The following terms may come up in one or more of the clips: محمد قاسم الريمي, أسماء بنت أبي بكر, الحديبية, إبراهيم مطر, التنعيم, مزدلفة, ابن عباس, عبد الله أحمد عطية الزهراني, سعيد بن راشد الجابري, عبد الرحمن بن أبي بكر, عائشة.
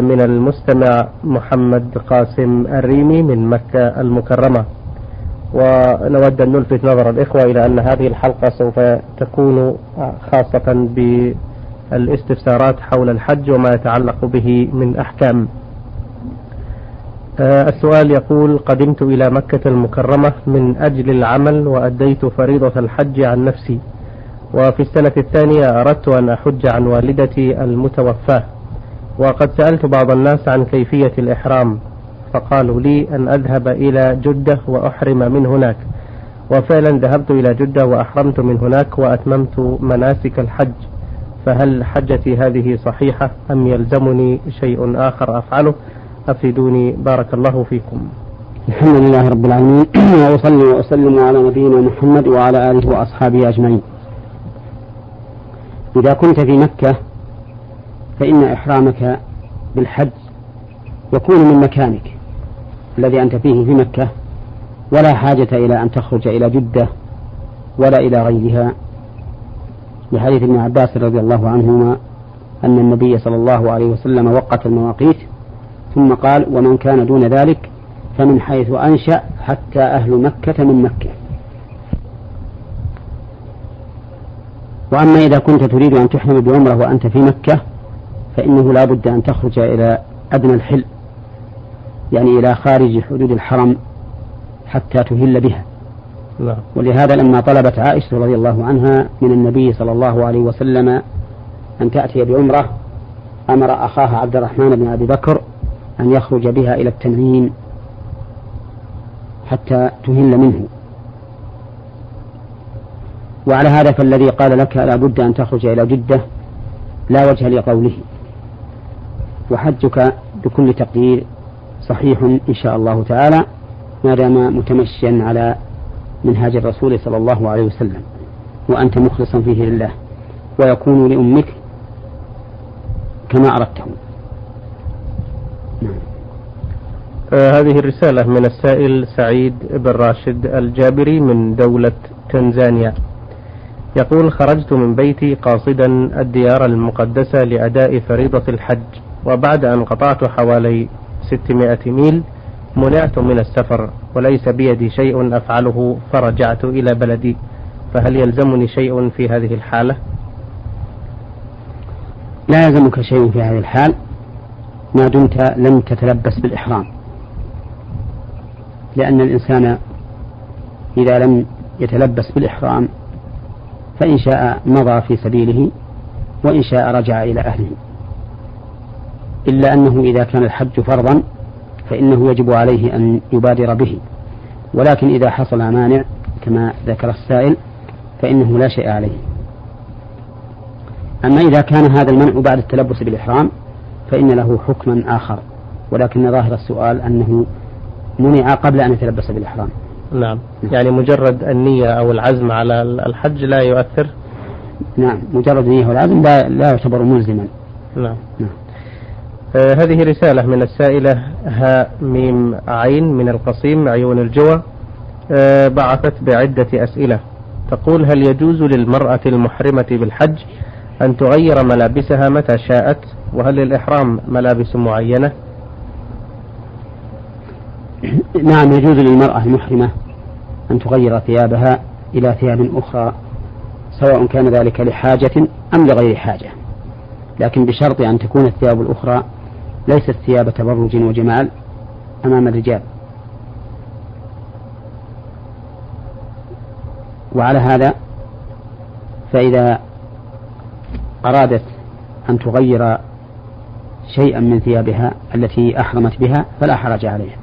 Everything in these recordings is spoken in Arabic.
من المستمع محمد قاسم الريمي من مكة المكرمة. ونود أن نلفت نظر الإخوة إلى أن هذه الحلقة سوف تكون خاصة بالاستفسارات حول الحج وما يتعلق به من أحكام. السؤال يقول: قدمت إلى مكة المكرمة من أجل العمل وأديت فريضة الحج عن نفسي، وفي السنة الثانية أردت أن أحج عن والدتي المتوفاة، وقد سألت بعض الناس عن كيفية الإحرام فقالوا لي أن أذهب إلى جدة وأحرم من هناك، وفعلا ذهبت إلى جدة وأحرمت من هناك وأتممت مناسك الحج، فهل حجتي هذه صحيحة أم يلزمني شيء آخر أفعله؟ أفيدوني بارك الله فيكم. الحمد لله رب العالمين، وصلي وأسلم على نبينا محمد وعلى آله وأصحابه أجمعين. إذا كنت في مكة فإن إحرامك بالحج يكون من مكانك الذي أنت فيه في مكة، ولا حاجة إلى أن تخرج إلى جدة ولا إلى غيرها، لحديث ابن عباس رضي الله عنهما أن النبي صلى الله عليه وسلم وقت المواقيت ثم قال: ومن كان دون ذلك فمن حيث أنشأ حتى أهل مكة من مكة. وأما إذا كنت تريد أن تحرم بعمرة وأنت في مكة فإنه لا بد أن تخرج إلى أدنى الحل، يعني إلى خارج حدود الحرم حتى تهل بها. ولهذا لما طلبت عائشة رضي الله عنها من النبي صلى الله عليه وسلم أن تأتي بعمرة، أمر أخاها عبد الرحمن بن أبي بكر أن يخرج بها إلى التنعيم حتى تهل منه. وعلى هذا فالذي قال لك لا بد أن تخرج إلى جدة لا وجه لقوله، وحجك بكل تقدير صحيح إن شاء الله تعالى ما دام متمشيا على منهاج الرسول صلى الله عليه وسلم وأنت مخلصا فيه لله، ويكون لأمك كما أردته. هذه الرسالة من السائل سعيد بن راشد الجابري من دولة تنزانيا، يقول: خرجت من بيتي قاصدا الديار المقدسة لأداء فريضة الحج، وبعد أن قطعت حوالي 600 ميل منعت من السفر وليس بيدي شيء أفعله، فرجعت إلى بلدي، فهل يلزمني شيء في هذه الحالة؟ لا يلزمك شيء في هذه الحال ما دمت لم تتلبس بالإحرام، لأن الإنسان إذا لم يتلبس بالإحرام فإن شاء مضى في سبيله وإن شاء رجع إلى أهله، إلا أنه إذا كان الحج فرضا فإنه يجب عليه أن يبادر به، ولكن إذا حصل مانع كما ذكر السائل فإنه لا شيء عليه. أما إذا كان هذا المنع بعد التلبس بالإحرام فإن له حكما آخر، ولكن ظاهر السؤال أنه منع قبل أن يتلبس بالإحرام. نعم، يعني مجرد النية أو العزم على الحج لا يؤثر. نعم، مجرد النية والعزم لا يعتبر ملزما. نعم. هذه رسالة من السائلة هاء ميم عين من القصيم عيون الجوى، بعثت بعدة أسئلة. تقول: هل يجوز للمرأة المحرمة بالحج أن تغير ملابسها متى شاءت؟ وهل للإحرام ملابس معينة؟ نعم، يجوز للمرأة المحرمة أن تغير ثيابها إلى ثياب أخرى، سواء كان ذلك لحاجة أم لغير حاجة، لكن بشرط أن تكون الثياب الأخرى ليست ثياب تبرج وجمال أمام الرجال. وعلى هذا فإذا أرادت أن تغير شيئا من ثيابها التي أحرمت بها فلا حرج عليها.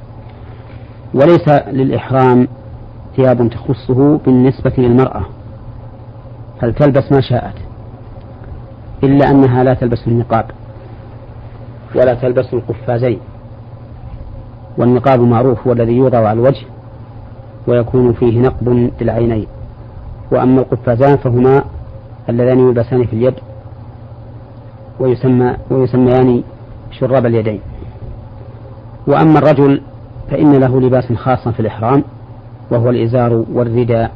وليس للإحرام ثياب تخصه بالنسبة للمرأة، هل تلبس ما شاءت، إلا أنها لا تلبس النقاب ولا تلبس القفازين، والنقاب معروف هو الذي يوضع على الوجه ويكون فيه نقب للعينين، وأما القفازان فهما اللذان يلبسان في اليد ويسميان شراب اليدين. وأما الرجل فإن له لباس خاص في الإحرام وهو الإزار والرداء،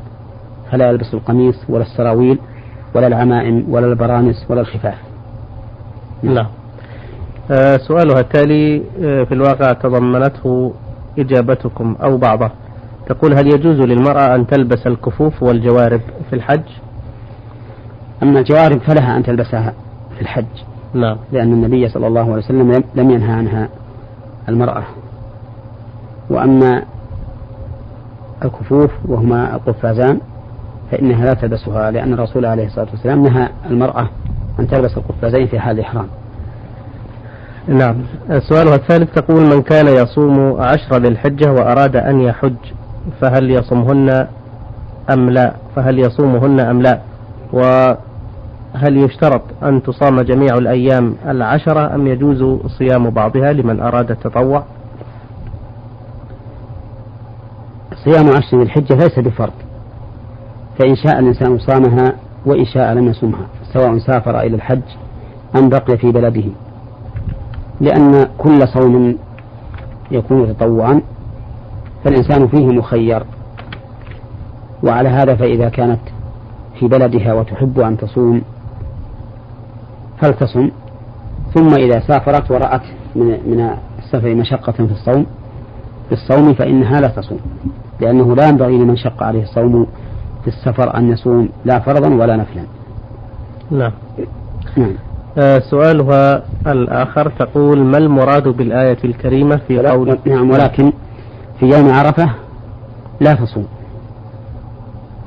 فلا يلبس القميص ولا السراويل ولا العمائم ولا البرانس ولا الخفاف. لا. سؤالها التالي في الواقع تضمنته إجابتكم أو بعضه. تقول: هل يجوز للمرأة أن تلبس الكفوف والجوارب في الحج؟ أما الجوارب فلها أن تلبسها في الحج، لا، لأن النبي صلى الله عليه وسلم لم ينهى عنها المرأة. وأما الكفوف وهما القفازان فإنها لا تلبسها، لأن الرسول عليه الصلاة والسلام نهى المرأة أن تلبس القفازين في حال الإحرام. نعم. سؤالها الثالث تقول: من كان يصوم 10 ذي الحجة وأراد أن يحج فهل يصومهن أم لا؟ وهل يشترط أن تصام جميع الأيام 10 أم يجوز صيام بعضها لمن أراد التطوع؟ صيام 10 ذي الحجة ليس بفرض، فإن شاء الإنسان صامها وإن شاء لم يصمها، سواء سافر إلى الحج أم بقي في بلده، لأن كل صوم يكون تطوعا فالإنسان فيه مخير. وعلى هذا فإذا كانت في بلدها وتحب أن تصوم فلتصم، ثم إذا سافرت ورأت من السفر مشقة في الصوم فإنها لا تصوم، لأنه لا ينبغي لمن شق عليه الصوم في السفر أن يصوم لا فرضا ولا نفلا. نعم. سؤالها الآخر تقول: ما المراد بالآية الكريمة في قول نعم ولكن في يوم عرفة لا تصوم،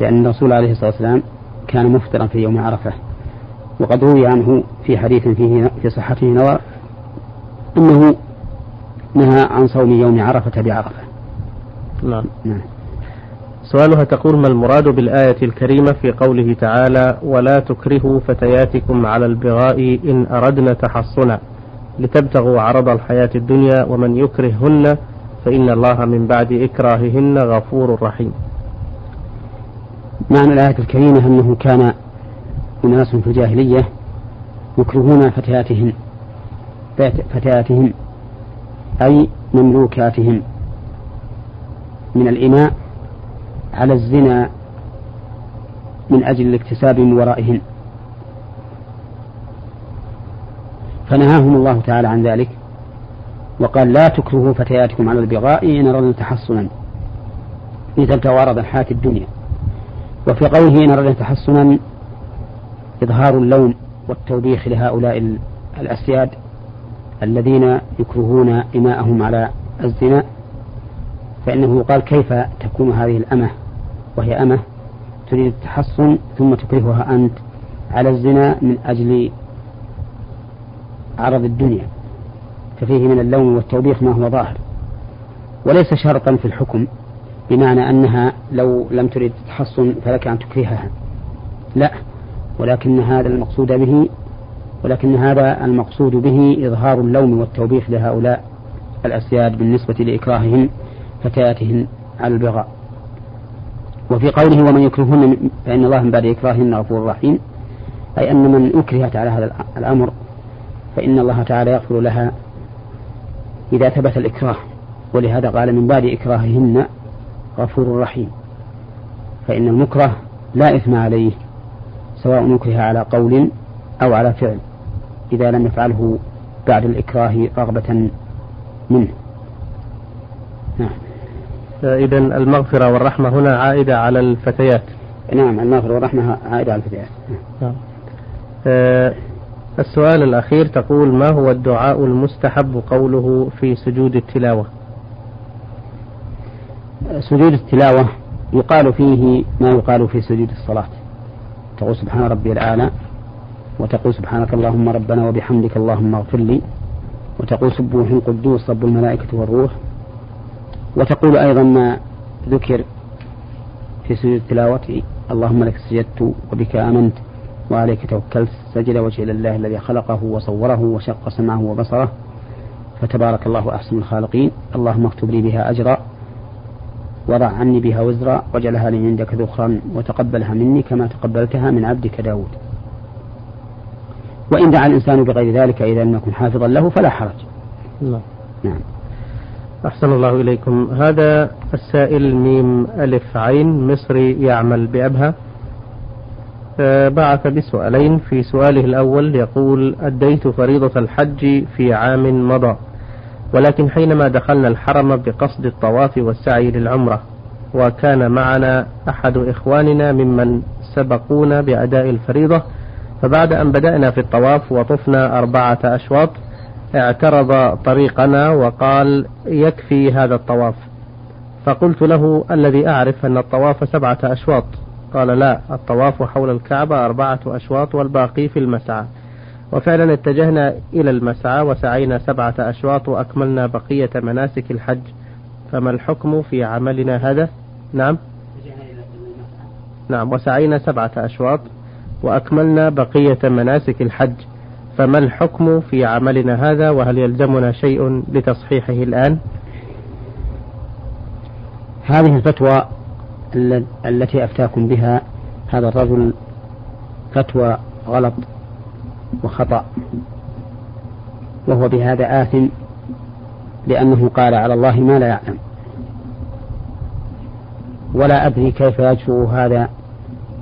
لأن الرسول عليه الصلاة والسلام كان مفطرا في يوم عرفة، وقد روي عنه في حديث فيه في صحته نظر أنه نهى عن صوم يوم عرفة بعرفة. نعم. سؤالها تقول: ما المراد بالآية الكريمة في قوله تعالى: ولا تكرهوا فتياتكم على البغاء إن أردنا تحصنا لتبتغوا عرض الحياة الدنيا ومن يكرههن فإن الله من بعد إكراههن غفور رحيم؟ معنى الآية الكريمة أنه كان أناس في الجاهلية يكرهون فتياتهم أي مملوكاتهم من الإماء على الزنا من أجل الاكتساب من ورائهن، فنهاهم الله تعالى عن ذلك وقال: لا تكرهوا فتياتكم على البغاء إن أردنا تحصنا لتبتغوا عرض الحياة الدنيا. وفي قوله إن أردنا تحصنا إظهار اللون والتوبيخ لهؤلاء الأسياد الذين يكرهون إماءهم على الزنا، فإنه قال: كيف تكون هذه الأمة وهي أمة تريد التحصن ثم تكرهها أنت على الزنا من أجل عرض الدنيا؟ ففيه من اللوم والتوبيخ ما هو ظاهر وليس شرطا في الحكم، بمعنى أنها لو لم تريد التحصن فلك أن تكرهها، لا، ولكن هذا المقصود به إظهار اللوم والتوبيخ لهؤلاء الأسياد بالنسبة لإكراههم فتياتهن على البغاء. وفي قوله ومن يكرههن فإن الله من بعد إكراههن غفور رحيم، أي أن من أكرهت على هذا الأمر فإن الله تعالى يغفر لها إذا ثبت الإكراه، ولهذا قال من بعد إكراههن غفور رحيم، فإن المكره لا إثم عليه سواء أكره على قول أو على فعل إذا لم يفعله بعد الإكراه رغبة منه. نعم. إذن المغفرة والرحمة هنا عائدة على الفتيات. نعم، المغفرة والرحمة عائدة على الفتيات. نعم. السؤال الأخير تقول: ما هو الدعاء المستحب قوله في سجود التلاوة؟ سجود التلاوة يقال فيه ما يقال في سجود الصلاة، تقول سبحان ربي الأعلى، وتقول سبحانك اللهم ربنا وبحمدك اللهم اغفر لي، وتقول سبوح قدوس رب الملائكة والروح، وتقول أيضا ما ذكر في سجود التلاوة اللهم لك سجدت وبك آمنت وعليك توكلت سجد وجه لله الذي خلقه وصوره وشق سمعه وبصره فتبارك الله أحسن الخالقين، اللهم اكتب لي بها أجرا وضع عني بها وزرا وجعلها لي عندك ذخرا وتقبلها مني كما تقبلتها من عبدك داود. وإن دعا الإنسان بغير ذلك إذا لم يكن حافظا له فلا حرج. نعم. أحسن الله إليكم. هذا السائل ميم ألف عين مصري يعمل بأبها بعث بسؤالين. في سؤاله الأول يقول: أديت فريضة الحج في عام مضى، ولكن حينما دخلنا الحرم بقصد الطواف والسعي للعمرة، وكان معنا أحد إخواننا ممن سبقونا بأداء الفريضة، فبعد أن بدأنا في الطواف وطفنا 4 أشواط اعترض طريقنا وقال: يكفي هذا الطواف. فقلت له: الذي أعرف أن الطواف 7 أشواط. قال: لا، الطواف حول الكعبة 4 أشواط والباقي في المسعى. وفعلا اتجهنا إلى المسعى وسعينا 7 أشواط وأكملنا بقية مناسك الحج، فما الحكم في عملنا هذا؟ نعم، نعم، وسعينا 7 أشواط وأكملنا بقية مناسك الحج، فما الحكم في عملنا هذا؟ وهل يلزمنا شيء لتصحيحه الآن؟ هذه الفتوى التي أفتاكم بها هذا الرجل فتوى غلط وخطأ، وهو بهذا آثم، لأنه قال على الله ما لا يعلم، ولا أدري كيف يجرؤ هذا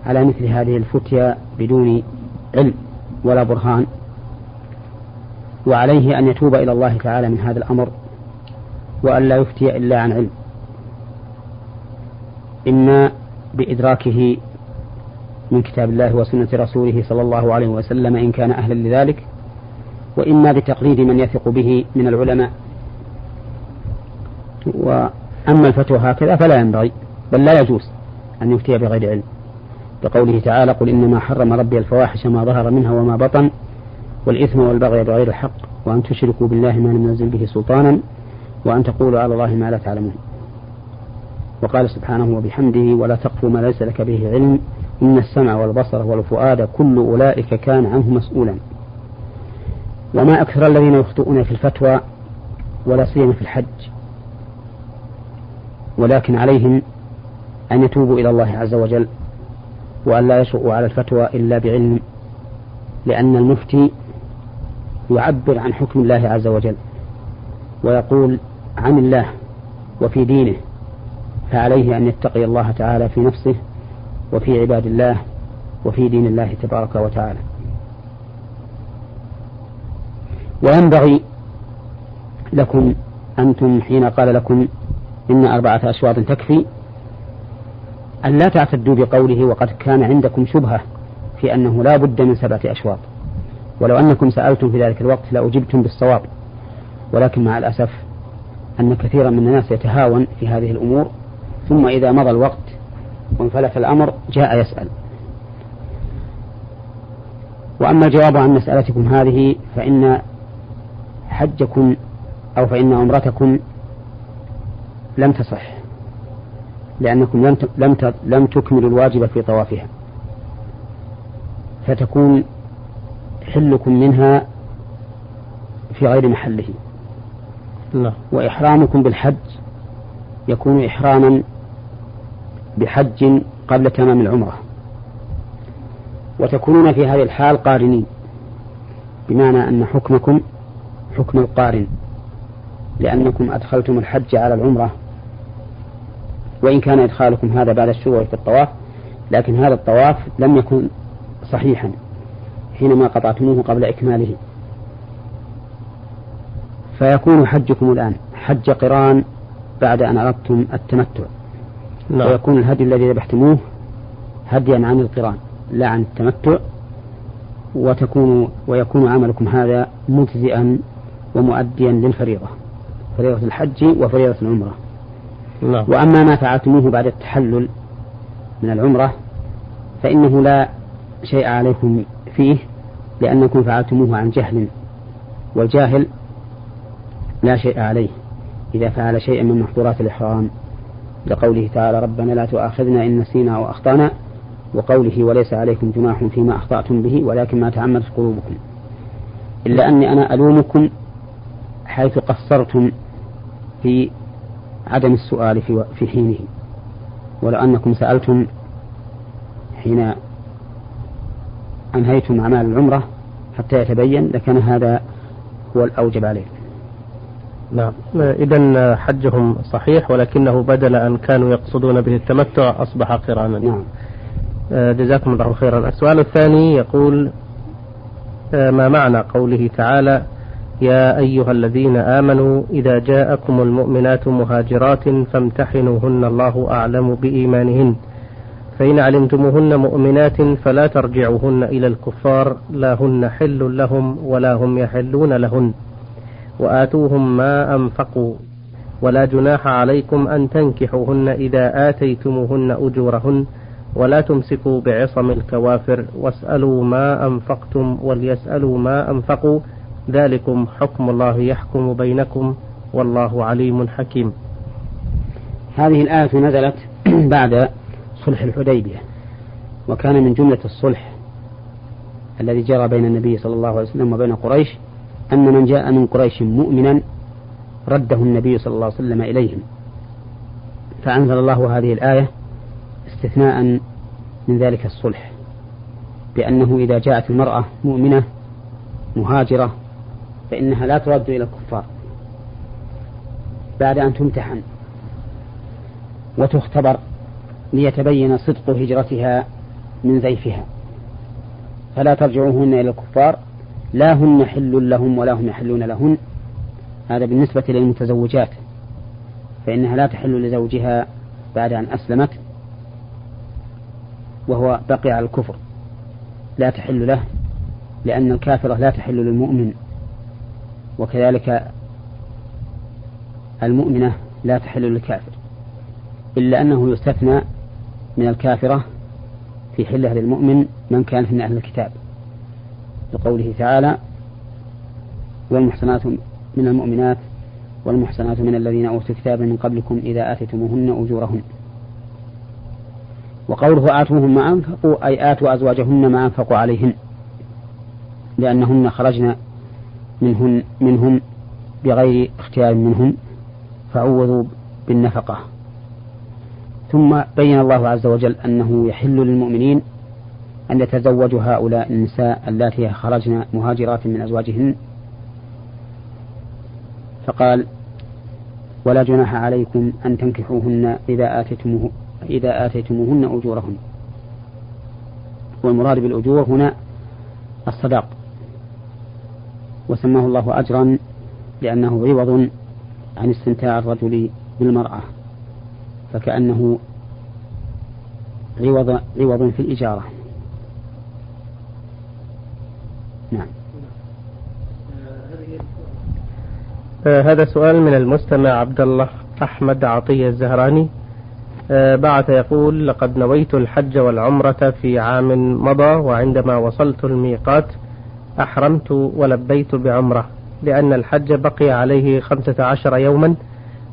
على مثل هذه الفتيا بدون علم ولا برهان. وعليه أن يتوب إلى الله تعالى من هذا الأمر، وأن لا يفتي إلا عن علم، إما بإدراكه من كتاب الله وسنة رسوله صلى الله عليه وسلم إن كان أهلا لذلك، وإما بتقليد من يثق به من العلماء. وأما الفتوى هكذا فلا ينبغي، بل لا يجوز أن يفتي بغير علم، بقوله تعالى: قل إنما حرم ربي الفواحش ما ظهر منها وما بطن والإثم والبغي بغير الحق وأن تشركوا بالله ما لم ينزل به سلطانا وأن تقولوا على الله ما لا تعلمون. وقال سبحانه وبحمده: ولا تقف ما ليس لك به علم إن السمع والبصر والفؤاد كل أولئك كان عنه مسؤولا. وما أكثر الذين يخطئون في الفتوى ولا سيما في الحج، ولكن عليهم أن يتوبوا إلى الله عز وجل، وأن لا يشرؤوا على الفتوى إلا بعلم، لأن المفتي يعبر عن حكم الله عز وجل ويقول عن الله وفي دينه، فعليه أن يتقي الله تعالى في نفسه وفي عباد الله وفي دين الله تبارك وتعالى. وينبغي لكم أنتم حين قال لكم إن 4 أشواط تكفي أن لا تعتدوا بقوله: وقد كان عندكم شبهة في أنه لا بد من 7 أشواط، ولو أنكم سألتم في ذلك الوقت لأجبتم بالصواب، ولكن مع الأسف أن كثيرا من الناس يتهاون في هذه الأمور، ثم إذا مضى الوقت وانفلت الأمر جاء يسأل. وأما الجواب عن مسألتكم هذه فإن حجكم أو فإن عمرتكم لم تصح، لأنكم لم تكملوا الواجب في طوافها، فتكون حلكم منها في غير محله، وإحرامكم بالحج يكون إحراما بحج قبل تمام العمرة، وتكونون في هذه الحال قارنين، بمعنى أن حكمكم حكم القارن، لأنكم أدخلتم الحج على العمرة، وإن كان إدخالكم هذا بعد الشروع في الطواف، لكن هذا الطواف لم يكن صحيحا حينما قطعتموه قبل إكماله، فيكون حجكم الآن حج قران بعد أن أردتم التمتع. لا. ويكون الهدي الذي ذبحتموه هديا عن القران لا عن التمتع، ويكون عملكم هذا مجزئا ومؤديا للفريضة، فريضة الحج وفريضة العمرة. لا. وأما ما فعلتموه بعد التحلل من العمرة فإنه لا شيء عليكم فيه، لأنكم فعلتموه عن جهل، والجاهل لا شيء عليه إذا فعل شيئا من محظورات الإحرام، لقوله تعالى: ربنا لا تؤاخذنا إن نسينا وأخطأنا، وقوله: وليس عليكم جناح فيما أخطأتم به ولكن ما تعمدت قلوبكم. إلا أني أنا ألومكم حيث قصرتم في عدم السؤال في حينه، ولو أنكم سألتم حين أنهيتم أعمال العمرة حتى يتبين لكان هذا هو الأوجب عليه. نعم، إذن حجهم صحيح، ولكنه بدل أن كانوا يقصدون به التمتع أصبح قرانا. نعم. جزاكم الله خيرا. السؤال الثاني يقول: ما معنى قوله تعالى: يا أيها الذين آمنوا إذا جاءكم المؤمنات مهاجرات فامتحنوهن الله أعلم بإيمانهن فإن علمتموهن مؤمنات فلا ترجعوهن إلى الكفار لا هن حل لهم ولا هم يحلون لهن وآتوهم ما أنفقوا ولا جناح عليكم أن تنكحوهن إذا آتيتموهن أجورهن ولا تمسكوا بعصم الكوافر واسألوا ما أنفقتم وليسألوا ما أنفقوا ذلكم حكم الله يحكم بينكم والله عليم حكيم. هذه الآية نزلت بعد صلح الحديبية، وكان من جملة الصلح الذي جرى بين النبي صلى الله عليه وسلم وبين قريش أن من جاء من قريش مؤمنا رده النبي صلى الله عليه وسلم إليهم، فأنزل الله هذه الآية استثناء من ذلك الصلح، بأنه إذا جاءت المرأة مؤمنة مهاجرة فإنها لا ترد إلى الكفار بعد أن تمتحن وتختبر ليتبين صدق هجرتها من زيفها، فلا ترجعوهن إلى الكفار لا هن حل لهم ولا هم يحلون لهن. هذا بالنسبة للمتزوجات، فإنها لا تحل لزوجها بعد أن أسلمت وهو بقي على الكفر، لا تحل له لأن الكافرة لا تحل للمؤمن، وكذلك المؤمنة لا تحل للكافر، إلا أنه يستثنى من الكافرة في حلها للمؤمن من كانت من أهل الكتاب، لقوله تعالى: والمحصنات من المؤمنات والمحصنات من الذين أوتوا الكتاب من قبلكم إذا آتيتموهن أجورهن. وقوله آتوهم ما أنفقوا أي آتوا أزواجهن ما أنفقوا عليهن، لأنهن خرجن منهم بغير اختيار منهم فعوضوا بالنفقة. ثم بين الله عز وجل أنه يحل للمؤمنين أن يتزوجوا هؤلاء النساء اللاتي خرجن مهاجرات من أزواجهن، فقال: ولا جناح عليكم أن تنكحوهن إذا آتيتموهن أجورهن. والمراد بالأجور هنا الصداق، وسماه الله أجرا لأنه عوض عن استمتاع الرجل بالمرأة، فكأنه عوض في الإجارة. نعم. هذا سؤال من المستمع عبد الله أحمد عطية الزهراني، بعث يقول: لقد نويت الحج والعمرة في عام مضى، وعندما وصلت الميقات أحرمت ولبيت بعمرة لأن الحج بقي عليه 15 يوما،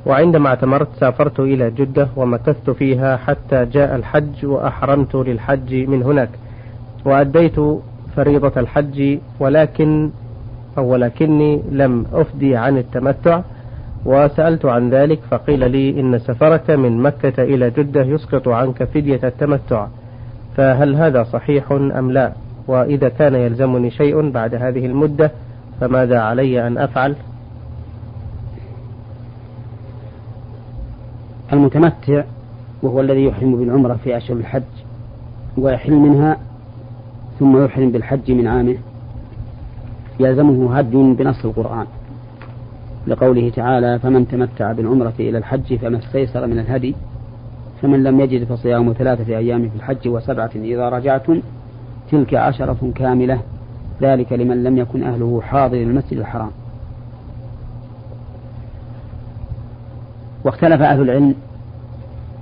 وعندما اعتمرت سافرت إلى جدة ومكثت فيها حتى جاء الحج وأحرمت للحج من هناك وأديت فريضة الحج، ولكني لم أفدي عن التمتع، وسألت عن ذلك فقيل لي إن سفرك من مكة إلى جدة يسقط عنك فدية التمتع، فهل هذا صحيح أم لا؟ وإذا كان يلزمني شيء بعد هذه المدة فماذا علي أن أفعل؟ المتمتع وهو الذي يحرم بالعمرة في أشهر الحج ويحل منها ثم يحرم بالحج من عامه يلزمه هدي بنص القرآن، لقوله تعالى: فمن تمتع بالعمرة إلى الحج فما استيسر من الهدي، فمن لم يجد فصيام 3 أيام في الحج و7 إذا رجعتم تلك 10 كاملة، ذلك لمن لم يكن أهله حاضر المسجد الحرام. واختلف أهل العلم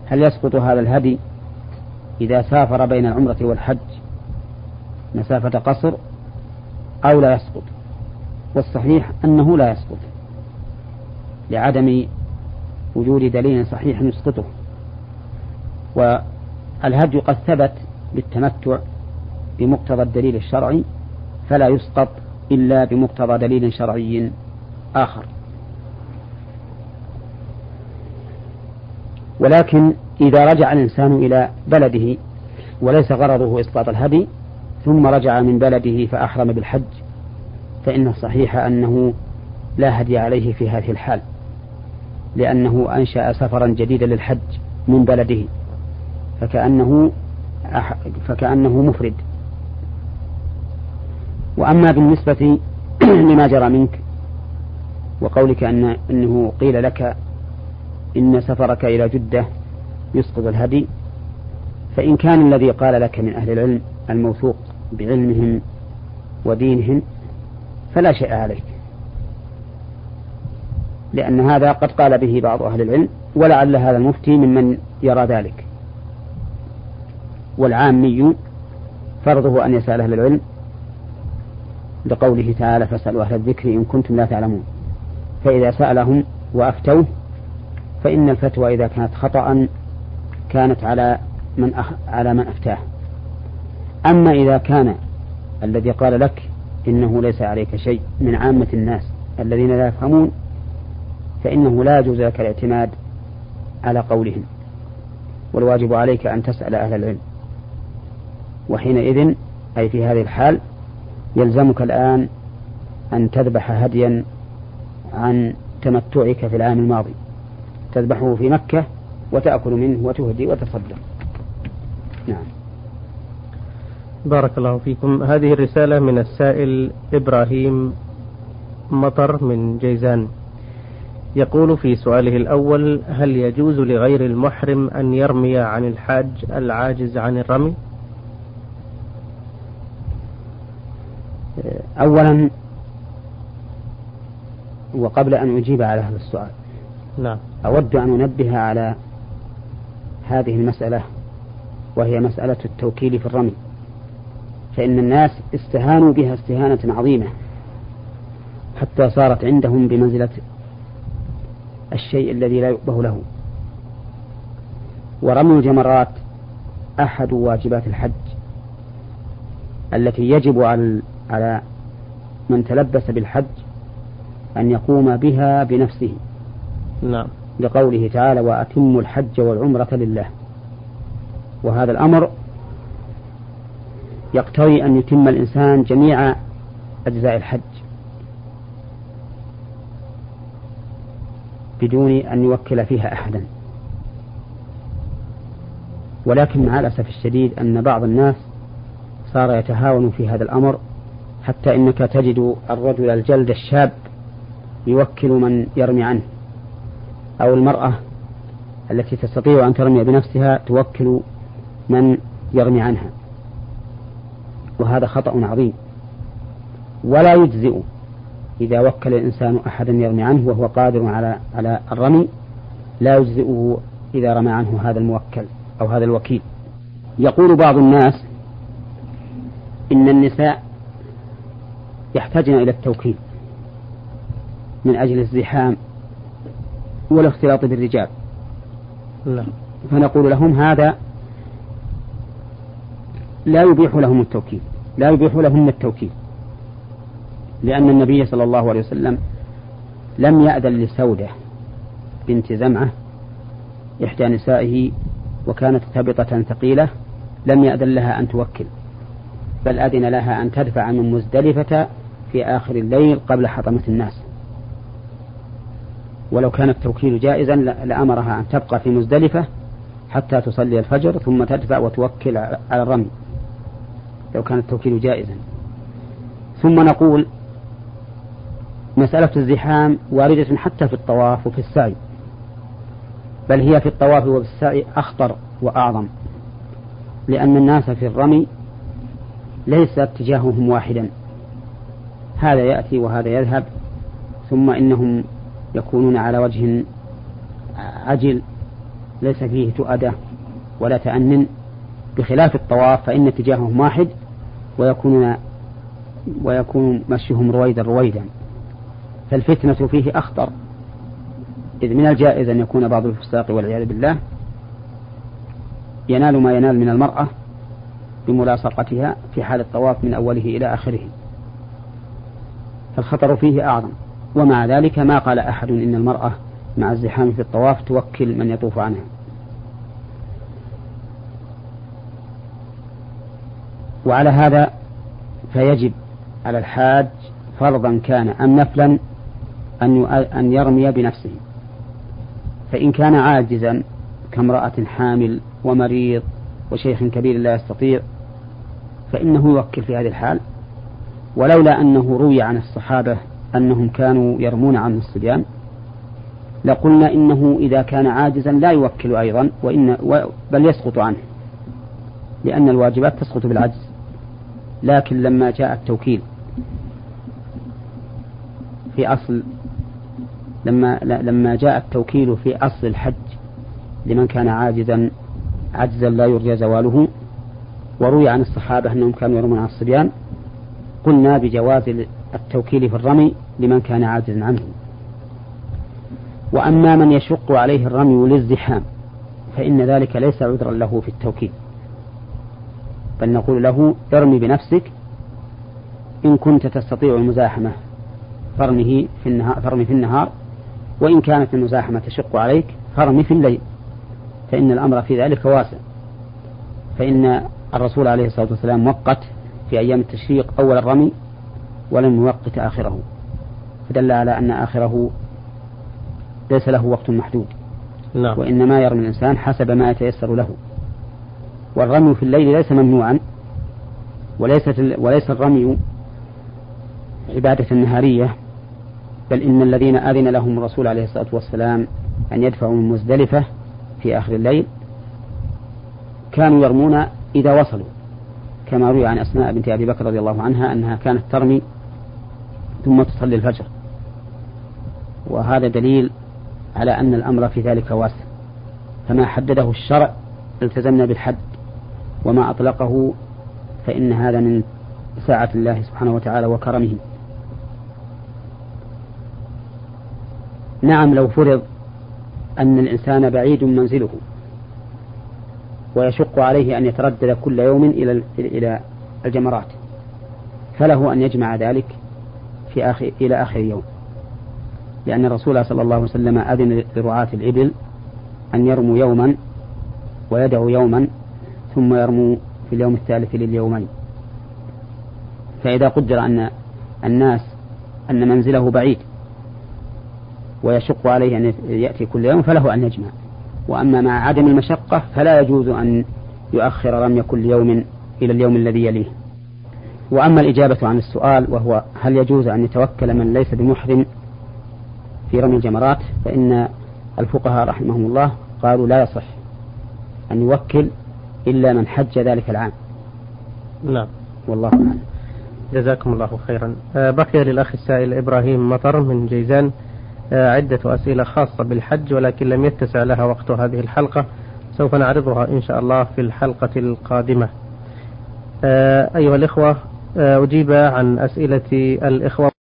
هل يسقط هذا الهدي إذا سافر بين العمرة والحج مسافة قصر أو لا يسقط، والصحيح أنه لا يسقط لعدم وجود دليل صحيح يسقطه. والهدي قد ثبت بالتمتع بمقتضى الدليل الشرعي، فلا يسقط إلا بمقتضى دليل شرعي آخر. ولكن إذا رجع الإنسان إلى بلده وليس غرضه إسقاط الهدي ثم رجع من بلده فأحرم بالحج، فإن الصحيح أنه لا هدي عليه في هذه الحال، لأنه أنشأ سفرا جديدا للحج من بلده، فكأنه فكأنه مفرد. وأما بالنسبة لما جرى منك وقولك أنه قيل لك إن سفرك إلى جدة يسقط الهدي، فإن كان الذي قال لك من أهل العلم الموثوق بعلمهم ودينهم فلا شيء عليك، لأن هذا قد قال به بعض أهل العلم، ولعل هذا المفتي ممن يرى ذلك. والعامي فرضه أن يسأل أهل العلم لقوله تعالى فاسألوا أهل الذكر إن كنتم لا تعلمون، فإذا سألهم وأفتوه فإن الفتوى إذا كانت خطأ كانت على من أفتاه. أما إذا كان الذي قال لك إنه ليس عليك شيء من عامة الناس الذين لا يفهمون فإنه لا يجوز لك الاعتماد على قولهم، والواجب عليك أن تسأل أهل العلم. وحينئذ أي في هذه الحال يلزمك الآن أن تذبح هديا عن تمتعك في العام الماضي، تذبحه في مكة وتأكل منه وتهدي وتصدق. نعم. بارك الله فيكم. هذه الرسالة من السائل إبراهيم مطر من جيزان، يقول في سؤاله الأول: هل يجوز لغير المحرم أن يرمي عن الحاج العاجز عن الرمي؟ أولا وقبل أن أجيب على هذا السؤال نعم. أود أن أنبه على هذه المسألة، وهي مسألة التوكيل في الرمي، فإن الناس استهانوا بها استهانة عظيمة حتى صارت عندهم بمنزلة الشيء الذي لا يؤبه له. ورمي الجمرات أحد واجبات الحج التي يجب على من تلبس بالحج أن يقوم بها بنفسه نعم. لقوله تعالى وأتموا الحج والعمرة لله، وهذا الأمر يقتضي أن يتم الإنسان جميع أجزاء الحج بدون أن يوكل فيها أحدا. ولكن مع الأسف الشديد أن بعض الناس صار يتهاون في هذا الأمر، حتى إنك تجد الرجل الجلد الشاب يوكل من يرمي عنه، أو المرأة التي تستطيع أن ترمي بنفسها توكل من يرمي عنها، وهذا خطأ عظيم. ولا يجزئ إذا وكل الإنسان أحدا يرمي عنه وهو قادر على الرمي، لا يجزئه إذا رمى عنه هذا الموكل أو هذا الوكيل. يقول بعض الناس إن النساء يحتاجن إلى التوكيل من أجل الزحام والاختلاط بالرجال لا. فنقول لهم هذا لا يبيح لهم التوكيل، لأن النبي صلى الله عليه وسلم لم يأذن لسودة بنت زمعة إحدى نسائه وكانت ثبطة ثقيلة، لم يأذن لها أن توكل، بل أذن لها أن تدفع من مزدلفة في آخر الليل قبل حطمة الناس. ولو كان التوكيل جائزا لأمرها أن تبقى في مزدلفة حتى تصلي الفجر ثم تدفع وتوكل على الرمي، لو كان التوكيل جائزا. ثم نقول مسألة الزحام واردة حتى في الطواف وفي السعي، بل هي في الطواف والسعي أخطر وأعظم، لأن الناس في الرمي ليس اتجاههم واحدا، هذا يأتي وهذا يذهب، ثم إنهم يكونون على وجه عجل ليس فيه تؤدة ولا تأنن، بخلاف الطواف فإن اتجاههم واحد ويكون مشيهم رويدا. فالفتنة فيه أخطر، إذ من الجائز أن يكون بعض الفساق والعياذ بالله ينال ما ينال من المرأة بملاصقتها في حال الطواف من أوله إلى آخره، فالخطر فيه أعظم. ومع ذلك ما قال أحد إن المرأة مع الزحام في الطواف توكل من يطوف عنها. وعلى هذا فيجب على الحاج فرضا كان أم نفلا أن يرمي بنفسه، فإن كان عاجزا كامرأة حامل ومريض وشيخ كبير لا يستطيع فإنه يوكل في هذه الحال، ولولا أنه روي عن الصحابة أنهم كانوا يرمون عنه الصبيان لقلنا إنه إذا كان عاجزا لا يوكل أيضا بل يسقط عنه، لأن الواجبات تسقط بالعجز، لكن لما جاء التوكيل في أصل لما جاء التوكيل في أصل الحج لمن كان عاجزا عجزا لا يرجى زواله وروي عن الصحابة أنهم كانوا يرمون عن الصبيان قلنا بجواز التوكيل في الرمي لمن كان عاجزا عنه. وأما من يشق عليه الرمي للزحام فإن ذلك ليس عذرا له في التوكيل، بل نقول له ارمي بنفسك إن كنت تستطيع المزاحمة فارمي في النهار، وإن كانت المزاحمة تشق عليك فارمي في الليل، فإن الأمر في ذلك واسع. فإن الرسول عليه الصلاة والسلام وقت في أيام التشريق أول الرمي ولم يوقت آخره، فدل على أن آخره ليس له وقت محدود، وإنما يرمي الإنسان حسب ما يتيسر له. والرمي في الليل ليس ممنوعا، وليس الرمي عبادة النهارية، بل إن الذين آذن لهم الرسول عليه الصلاة والسلام أن يدفعوا من مزدلفة في آخر الليل كانوا يرمون إذا وصلوا، كما روي عن أسماء بنت أبي بكر رضي الله عنها أنها كانت ترمي ثم تصلي الفجر، وهذا دليل على أن الأمر في ذلك واسع، فما حدده الشرع التزمنا بالحد، وما أطلقه فإن هذا من ساعة الله سبحانه وتعالى وكرمه. نعم لو فرض أن الإنسان بعيد منزله ويشق عليه أن يتردد كل يوم إلى الجمرات فله أن يجمع ذلك إلى آخر يوم، لأن الرسول صلى الله عليه وسلم أذن لرعاة الإبل أن يرموا يوما ويدعوا يوما ثم يرموا في اليوم الثالث لليومين. فإذا قدر أن منزله بعيد ويشق عليه أن يأتي كل يوم فله أن يجمع. وأما مع عدم المشقة فلا يجوز أن يؤخر رمي كل يوم إلى اليوم الذي يليه. وأما الإجابة عن السؤال وهو هل يجوز أن يتوكل من ليس بمحرم في رمي الجمرات، فإن الفقهاء رحمهم الله قالوا لا يصح أن يوكل إلا من حج ذلك العام. نعم والله أعلم. جزاكم الله خيرا. بقي للأخ السائل إبراهيم مطر من جيزان عدة أسئلة خاصة بالحج ولكن لم يتسع لها وقت هذه الحلقة، سوف نعرضها إن شاء الله في الحلقة القادمة. أيها الإخوة، أجيب عن أسئلة الإخوة